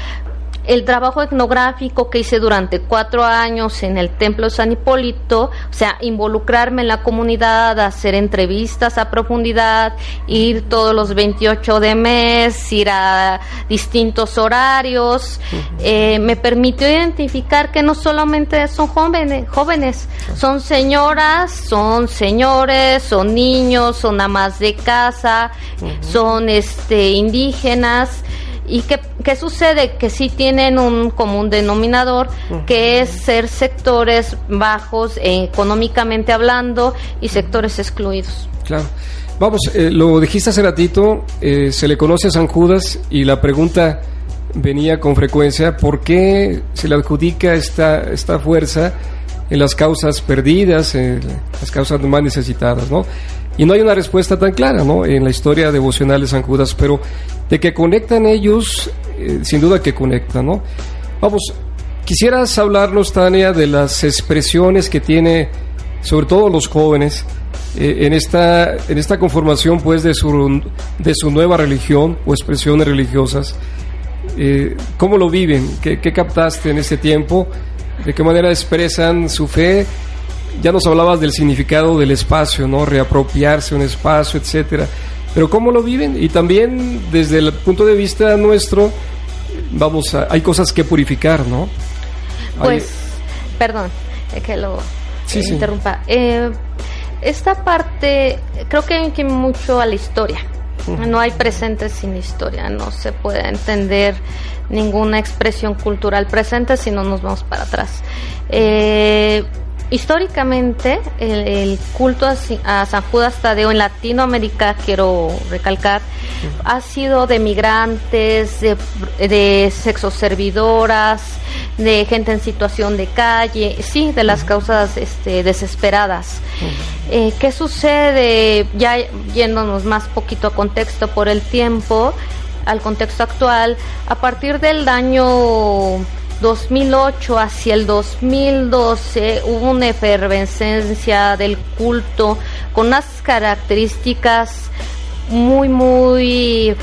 El trabajo etnográfico que hice durante cuatro años en el templo de San Hipólito, o sea, involucrarme en la comunidad, hacer entrevistas a profundidad, ir todos los veintiocho de mes, ir a distintos horarios, eh, me permitió identificar que no solamente son jóvenes, jóvenes, son señoras, son señores, son niños, son amas de casa, son este indígenas. ¿Y qué, qué sucede? Que sí tienen un común denominador, que es ser sectores bajos eh, económicamente hablando, y sectores excluidos. Claro. Vamos, eh, lo dijiste hace ratito, eh, se le conoce a San Judas, y la pregunta venía con frecuencia, ¿por qué se le adjudica esta, esta fuerza en las causas perdidas, en las causas más necesitadas, ¿no? Y no hay una respuesta tan clara, ¿no?, en la historia devocional de San Judas, pero de que conectan ellos, eh, sin duda que conectan, ¿no? Vamos, quisieras hablarnos, Tania, de las expresiones que tiene, sobre todo los jóvenes, eh, en esta en esta conformación, pues, de su de su nueva religión o expresiones religiosas. Eh, ¿Cómo lo viven? ¿Qué, qué captaste en este tiempo? ¿De qué manera expresan su fe? Ya nos hablabas del significado del espacio, ¿no?, reapropiarse un espacio, etcétera. Pero ¿cómo lo viven? Y también desde el punto de vista nuestro, vamos, a, hay cosas que purificar, ¿no? Pues, hay... perdón, que lo sí, eh, sí. interrumpa. Eh, esta parte, creo que hay que ir mucho a la historia. No hay presente sin historia, no se puede entender ninguna expresión cultural presente si no nos vamos para atrás. Eh... Históricamente, el, el culto a, a San Judas Tadeo en Latinoamérica, quiero recalcar, ha sido de migrantes, de, de sexoservidoras, de gente en situación de calle, sí, de las causas este, desesperadas. Eh, ¿Qué sucede? Ya yéndonos más poquito a contexto por el tiempo, al contexto actual, a partir del año dos mil ocho hacia el dos mil doce hubo una efervescencia del culto con unas características muy, muy,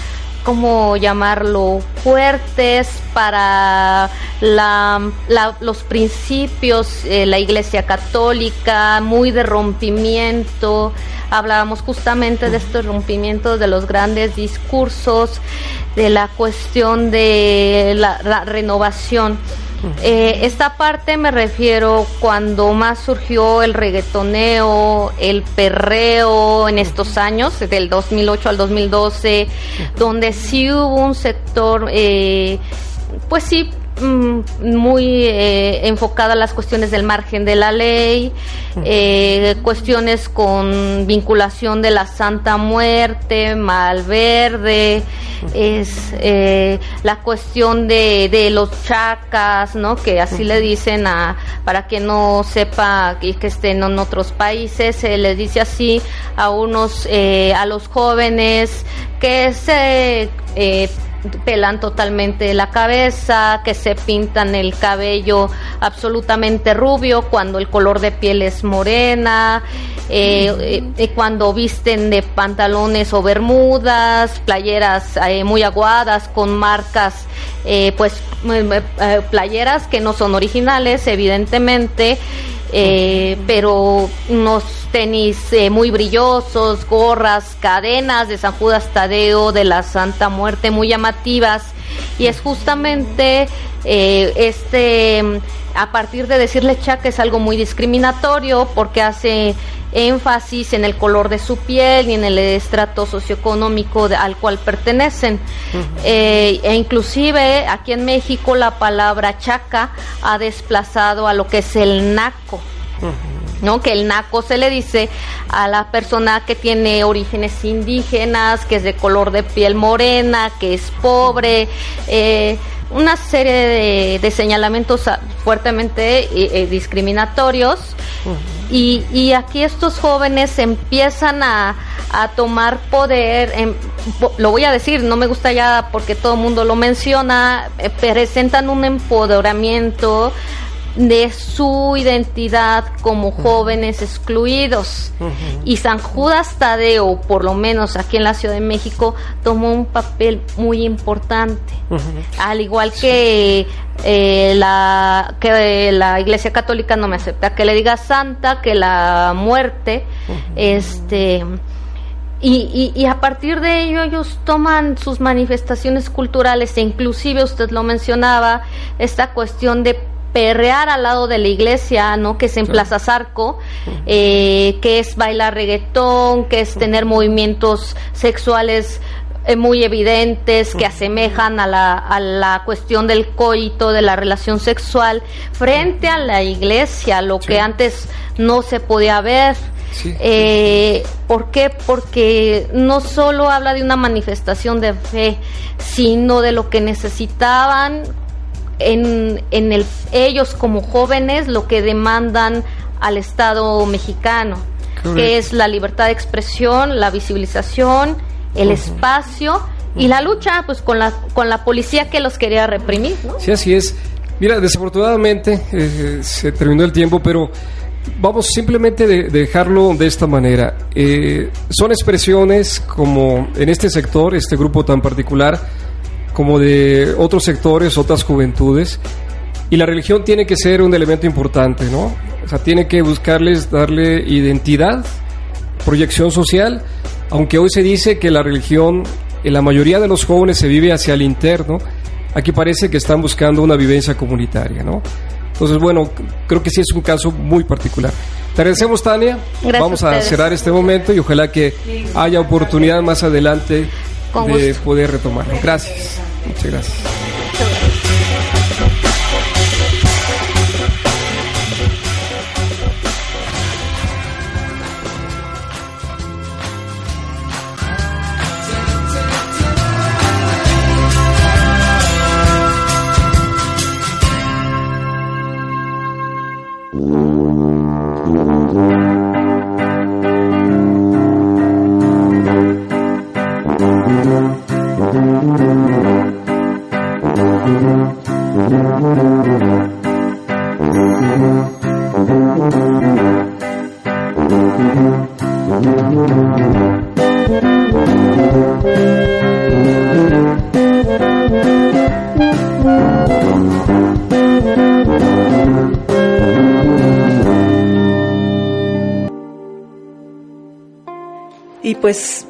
¿cómo llamarlo?, fuertes para la, la, los principios, eh, la Iglesia Católica, muy de rompimiento. Hablábamos justamente de estos rompimientos, de los grandes discursos, de la cuestión de la, la renovación. Eh, esta parte me refiero cuando más surgió el reggaetoneo, el perreo en estos años, del dos mil ocho al dos mil doce, donde sí hubo un sector, eh, pues sí, muy eh, enfocada a las cuestiones del margen de la ley, eh, cuestiones con vinculación de la Santa Muerte, Malverde, es eh, la cuestión de, de los chacas, ¿no?, que así le dicen, a para que no sepa que, que estén en otros países, se eh, les dice así a unos eh, a los jóvenes que se eh, pelan totalmente la cabeza, que se pintan el cabello absolutamente rubio cuando el color de piel es morena, eh, eh, cuando visten de pantalones o bermudas, playeras eh, muy aguadas con marcas, eh, pues eh, playeras que no son originales, evidentemente, eh, pero nos tenis eh, muy brillosos, gorras, cadenas de San Judas Tadeo, de la Santa Muerte, muy llamativas. Y es justamente eh, este, a partir de decirle chaca, es algo muy discriminatorio porque hace énfasis en el color de su piel y en el estrato socioeconómico de, al cual pertenecen. Uh-huh. eh, e inclusive aquí en México la palabra chaca ha desplazado a lo que es el naco. Uh-huh. ¿No? Que el naco se le dice a la persona que tiene orígenes indígenas, que es de color de piel morena, que es pobre, eh, una serie de, de señalamientos fuertemente eh, discriminatorios. Uh-huh. y, y aquí estos jóvenes empiezan a, a tomar poder, en, lo voy a decir, no me gusta ya porque todo el mundo lo menciona, eh, presentan un empoderamiento de su identidad como jóvenes excluidos. Uh-huh. Y San Judas Tadeo, por lo menos aquí en la Ciudad de México, tomó un papel muy importante. Uh-huh. Al igual que eh, la que la Iglesia Católica no me acepta que le diga santa, que la muerte. Uh-huh. este Y, y, y a partir de ello ellos toman sus manifestaciones culturales, e inclusive usted lo mencionaba, esta cuestión de perrear al lado de la iglesia, ¿no?, que es en Plaza Zarco, eh, que es bailar reggaetón, que es tener movimientos sexuales eh, muy evidentes, que asemejan a la, a la cuestión del coito, de la relación sexual, frente a la iglesia, lo sí. que antes no se podía ver. Sí. Eh, ¿Por qué? Porque no solo habla de una manifestación de fe, sino de lo que necesitaban en, en el, ellos como jóvenes, lo que demandan al Estado mexicano, correcto, que es la libertad de expresión, la visibilización, el uh-huh. espacio uh-huh. y la lucha pues con la con la policía que los quería reprimir, ¿no? Sí, así es. Mira, desafortunadamente eh, se terminó el tiempo, pero vamos simplemente de, de dejarlo de esta manera. Eh, son expresiones como en este sector, este grupo tan particular, como de otros sectores, otras juventudes, y la religión tiene que ser un elemento importante, ¿no? O sea, tiene que buscarles, darle identidad, proyección social, aunque hoy se dice que la religión, en la mayoría de los jóvenes, se vive hacia el interno. Aquí parece que están buscando una vivencia comunitaria, ¿no? Entonces, bueno, creo que sí es un caso muy particular. Te agradecemos, Tania. Gracias. Vamos a, a cerrar este momento y ojalá que haya oportunidad más adelante de poder retomarlo. Gracias. Muchas gracias. Y pues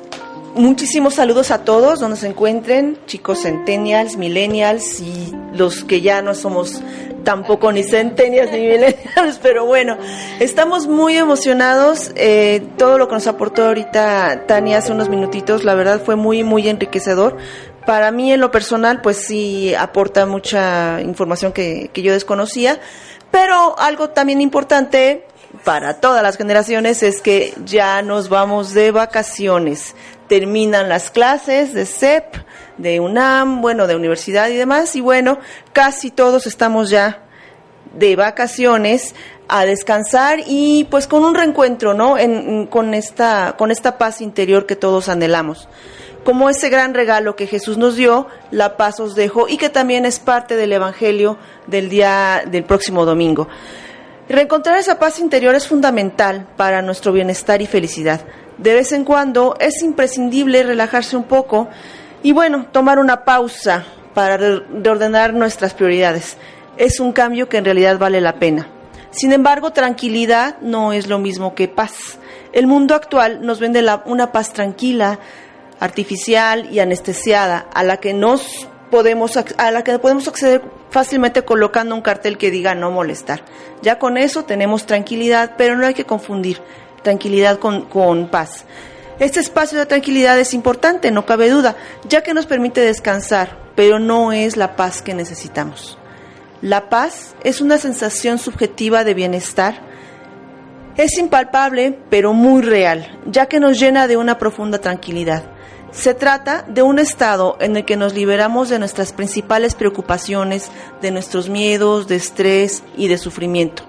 muchísimos saludos a todos donde se encuentren, chicos centennials, millennials y los que ya no somos tampoco ni centennials ni millennials, pero bueno, estamos muy emocionados. Eh, todo lo que nos aportó ahorita Tania hace unos minutitos, la verdad fue muy, muy enriquecedor. Para mí en lo personal, pues sí aporta mucha información que, que yo desconocía, pero algo también importante para todas las generaciones es que ya nos vamos de vacaciones. Terminan las clases de C E P, de UNAM, bueno, de universidad y demás. Y bueno, casi todos estamos ya de vacaciones a descansar y pues con un reencuentro, ¿no? En, con esta, con esta paz interior que todos anhelamos. Como ese gran regalo que Jesús nos dio, la paz os dejo, y que también es parte del Evangelio del día del próximo domingo. Reencontrar esa paz interior es fundamental para nuestro bienestar y felicidad. De vez en cuando es imprescindible relajarse un poco y, bueno, tomar una pausa para reordenar nuestras prioridades. Es un cambio que en realidad vale la pena. Sin embargo, tranquilidad no es lo mismo que paz. El mundo actual nos vende la, una paz tranquila, artificial y anestesiada, a la que nos podemos a la que podemos acceder fácilmente colocando un cartel que diga no molestar. Ya con eso tenemos tranquilidad, pero no hay que confundir tranquilidad con, con paz. Este espacio de tranquilidad es importante, no cabe duda, ya que nos permite descansar, pero no es la paz que necesitamos. La paz es una sensación subjetiva de bienestar. Es impalpable, pero muy real, ya que nos llena de una profunda tranquilidad. Se trata de un estado en el que nos liberamos de nuestras principales preocupaciones, de nuestros miedos, de estrés y de sufrimiento.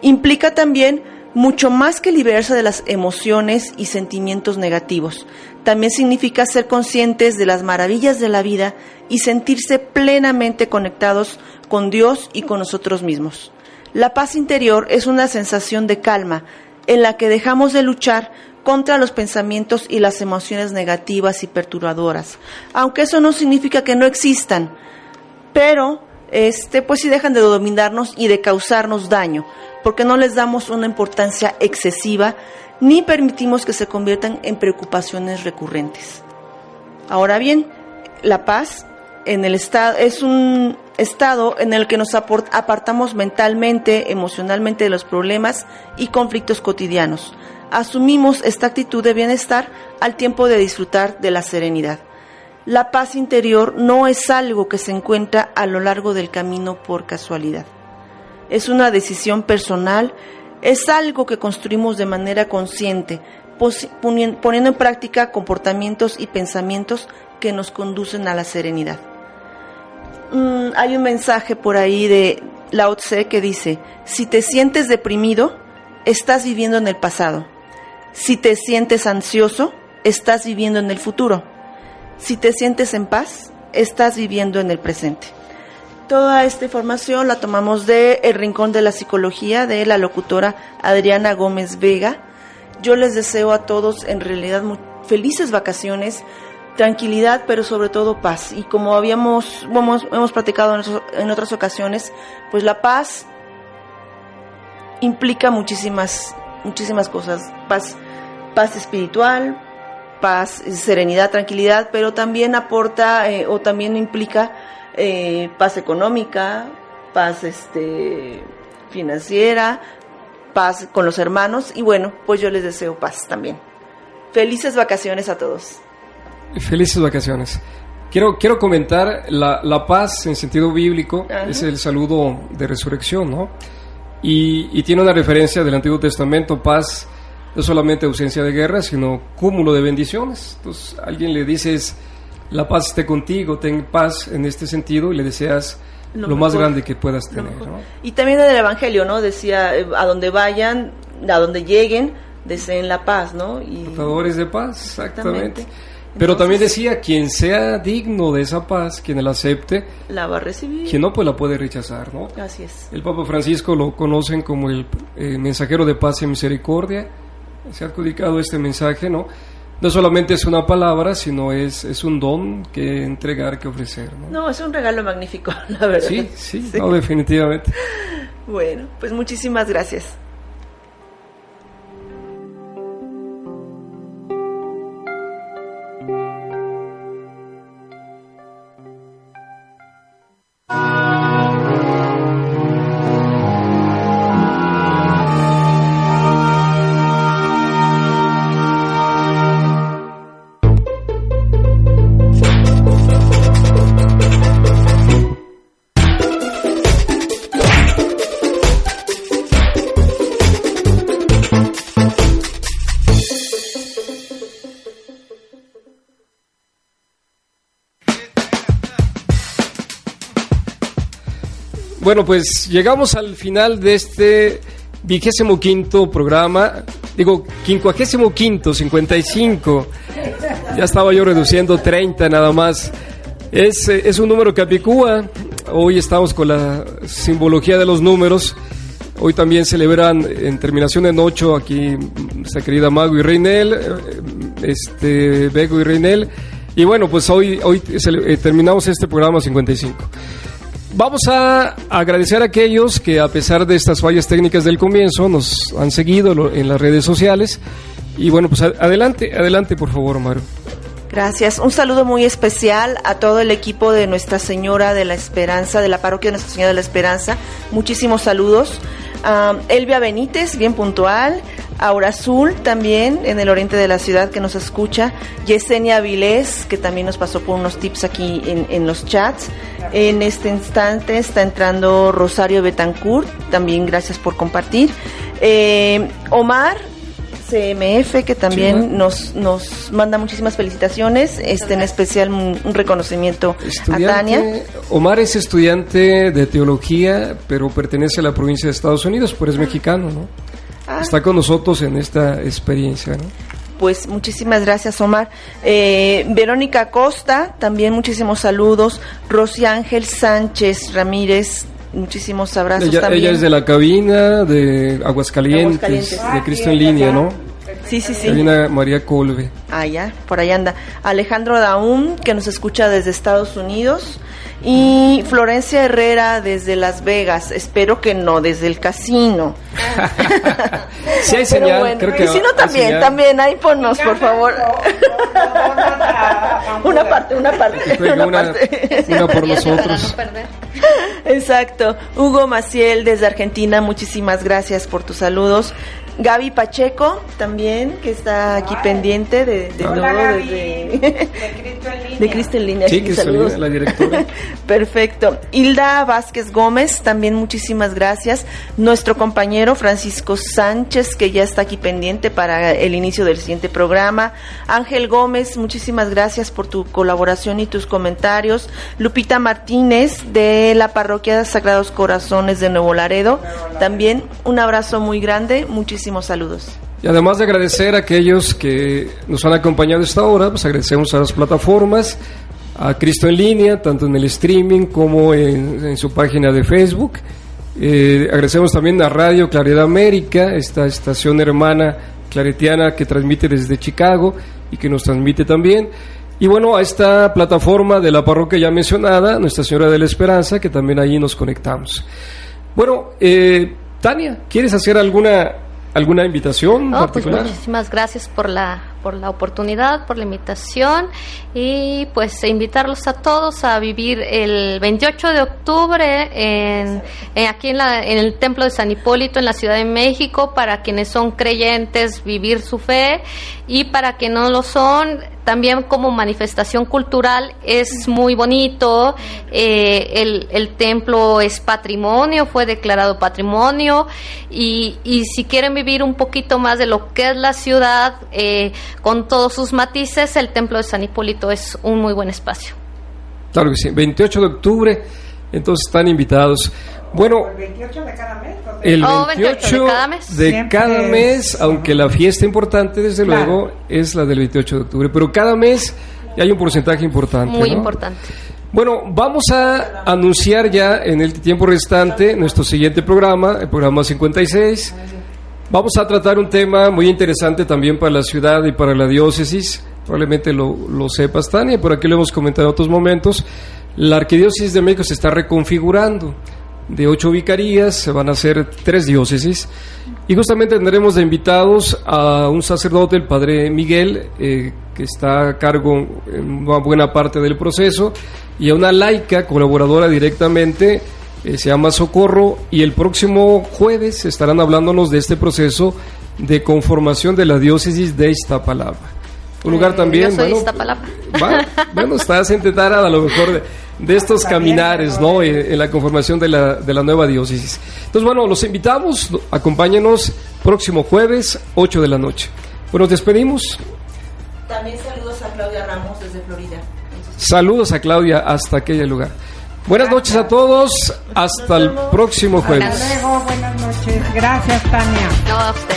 Implica también mucho más que liberarse de las emociones y sentimientos negativos. También significa ser conscientes de las maravillas de la vida y sentirse plenamente conectados con Dios y con nosotros mismos. La paz interior es una sensación de calma en la que dejamos de luchar contra los pensamientos y las emociones negativas y perturbadoras, aunque eso no significa que no existan, pero Este, pues sí dejan de dominarnos y de causarnos daño, porque no les damos una importancia excesiva ni permitimos que se conviertan en preocupaciones recurrentes. Ahora bien, la paz en el estado es un estado en el que nos apartamos mentalmente, emocionalmente de los problemas y conflictos cotidianos. Asumimos esta actitud de bienestar al tiempo de disfrutar de la serenidad. La paz interior no es algo que se encuentra a lo largo del camino por casualidad. Es una decisión personal, es algo que construimos de manera consciente, poniendo en práctica comportamientos y pensamientos que nos conducen a la serenidad. Mm, hay un mensaje por ahí de Lao Tse que dice: si te sientes deprimido, estás viviendo en el pasado. Si te sientes ansioso, estás viviendo en el futuro. Si te sientes en paz, estás viviendo en el presente. Toda esta información la tomamos de El Rincón de la Psicología, de la locutora Adriana Gómez Vega. Yo les deseo a todos, en realidad, muy felices vacaciones, tranquilidad, pero sobre todo paz. Y como habíamos hemos, hemos platicado en otras ocasiones, pues la paz implica muchísimas, muchísimas cosas. Paz, paz espiritual, paz, serenidad, tranquilidad, pero también aporta eh, o también implica eh, paz económica, paz este financiera, paz con los hermanos y bueno, pues yo les deseo paz también. Felices vacaciones a todos. Felices vacaciones. Quiero, quiero comentar la, la paz en sentido bíblico. Ajá. Es el saludo de resurrección, ¿no? Y, y tiene una referencia del Antiguo Testamento, paz. No solamente ausencia de guerra, sino cúmulo de bendiciones. Entonces, alguien le dices, la paz esté contigo, ten paz en este sentido, y le deseas lo, lo mejor, más grande que puedas tener, ¿no? Y también en el Evangelio, ¿no? Decía, eh, a donde vayan, a donde lleguen, deseen la paz, ¿no? Y portadores de paz, exactamente. exactamente. Pero entonces, también decía, quien sea digno de esa paz, quien la acepte, la va a recibir. Quien no, pues la puede rechazar, ¿no? Así es. El Papa Francisco lo conocen como el eh, mensajero de paz y misericordia. se ha adjudicado este mensaje, ¿no? No solamente es una palabra, sino es, es un don que entregar, que ofrecer, ¿no? No, es un regalo magnífico, la verdad. Sí, sí, sí. No, definitivamente. Bueno, pues muchísimas gracias. Bueno, pues llegamos al final de este vigésimo quinto programa, digo, quincuagésimo quinto, cincuenta y cinco, ya estaba yo reduciendo treinta nada más, es, es un número capicúa. Hoy estamos con la simbología de los números, hoy también celebran en terminación en ocho aquí nuestra querida Mago y Reinel, este, Bego y Reinel, y bueno, pues hoy, hoy terminamos este programa cincuenta y cinco. Vamos a agradecer a aquellos que a pesar de estas fallas técnicas del comienzo nos han seguido en las redes sociales. Y bueno, pues adelante, adelante por favor, Maru. Gracias. Un saludo muy especial a todo el equipo de Nuestra Señora de la Esperanza, de la parroquia de Nuestra Señora de la Esperanza. Muchísimos saludos. Um, Elvia Benítez, bien puntual. Aura Azul, también en el oriente de la ciudad, que nos escucha. Yesenia Vilés, que también nos pasó por unos tips aquí en, en los chats. En este instante está entrando Rosario Betancourt, también gracias por compartir. eh, Omar C M F, que también sí, nos nos manda muchísimas felicitaciones, este, en especial un, un reconocimiento estudiante, a Tania. Omar es estudiante de teología, pero pertenece a la provincia de Estados Unidos, pero es mexicano, ¿no? Ah. Está con nosotros en esta experiencia, ¿no? Pues muchísimas gracias, Omar. eh, Verónica Costa, también muchísimos saludos. Rosy Ángel Sánchez Ramírez, muchísimos abrazos. Ella, también. Ella es de la cabina de Aguascalientes, Aguascalientes. Ah, de Cristo en Línea, ¿no? Sí, sí, sí. Cabina María Colbe. Ah, ya, por ahí anda. Alejandro Daum, que nos escucha desde Estados Unidos. Y Florencia Herrera desde Las Vegas. Espero que no, desde el casino. Sí hay señal, bueno, creo que y si no, también, señal. También, ahí ponnos, por favor. Una parte, una parte. Una, una, parte. Una por nosotros. Exacto. Hugo Maciel desde Argentina, muchísimas gracias por tus saludos. Gaby Pacheco, también, que está aquí wow. pendiente de, de Hola, todo. Gaby. Desde... de Cristo en Línea. Sí, que saludos. La directora. Perfecto. Hilda Vázquez Gómez, también muchísimas gracias. Nuestro compañero Francisco Sánchez, que ya está aquí pendiente para el inicio del siguiente programa. Ángel Gómez, muchísimas gracias por tu colaboración y tus comentarios. Lupita Martínez, de la parroquia de Sagrados Corazones de Nuevo Laredo, también un abrazo muy grande, muchísimas saludos. Y además de agradecer a aquellos que nos han acompañado esta hora, pues agradecemos a las plataformas, a Cristo en Línea, tanto en el streaming como en, en su página de Facebook. Eh, agradecemos también a Radio Claridad América, esta estación hermana claretiana que transmite desde Chicago y que nos transmite también. Y bueno, a esta plataforma de la parroquia ya mencionada, Nuestra Señora de la Esperanza, que también ahí nos conectamos. Bueno, eh, Tania, ¿quieres hacer alguna... ¿Alguna invitación oh, particular? Pues muchísimas gracias por la, por la oportunidad, por la invitación, y pues invitarlos a todos a vivir el veintiocho de octubre en, en, aquí en, la, en el Templo de San Hipólito en la Ciudad de México, para quienes son creyentes vivir su fe, y para quienes no lo son también como manifestación cultural es muy bonito. eh, el, el templo es patrimonio, fue declarado patrimonio, y, y si quieren vivir un poquito más de lo que es la ciudad eh, con todos sus matices, el Templo de San Hipólito es un muy buen espacio. Claro que sí, veintiocho de octubre, entonces están invitados. Bueno, el veintiocho de cada mes, ¿no? El oh, veintiocho de cada mes, de cada mes, aunque la fiesta importante, desde claro. luego, es la del veintiocho de octubre, pero cada mes hay un porcentaje importante. Muy ¿no? importante. Bueno, vamos a anunciar ya en el tiempo restante nuestro siguiente programa, el programa cincuenta y seis. Vamos a tratar un tema muy interesante también para la ciudad y para la diócesis. Probablemente lo, lo sepas, Tania, por aquí lo hemos comentado en otros momentos. La Arquidiócesis de México se está reconfigurando. De ocho vicarías se van a hacer tres diócesis. Y justamente tendremos de invitados a un sacerdote, el Padre Miguel, eh, que está a cargo en una buena parte del proceso, y a una laica colaboradora directamente, eh, se llama Socorro, y el próximo jueves estarán hablándonos de este proceso de conformación de la diócesis de Iztapalapa. Un lugar también, yo soy bueno, va, bueno, estás intentada a lo mejor de, de estos caminares, ¿no? En, en la conformación de la, de la nueva diócesis. Entonces, bueno, los invitamos, acompáñenos próximo jueves, ocho de la noche. Bueno, nos despedimos. También saludos a Claudia Ramos desde Florida. Saludos a Claudia hasta aquel lugar. Buenas noches a todos, hasta el próximo jueves. Hasta luego, buenas noches. Gracias, Tania. No, a usted.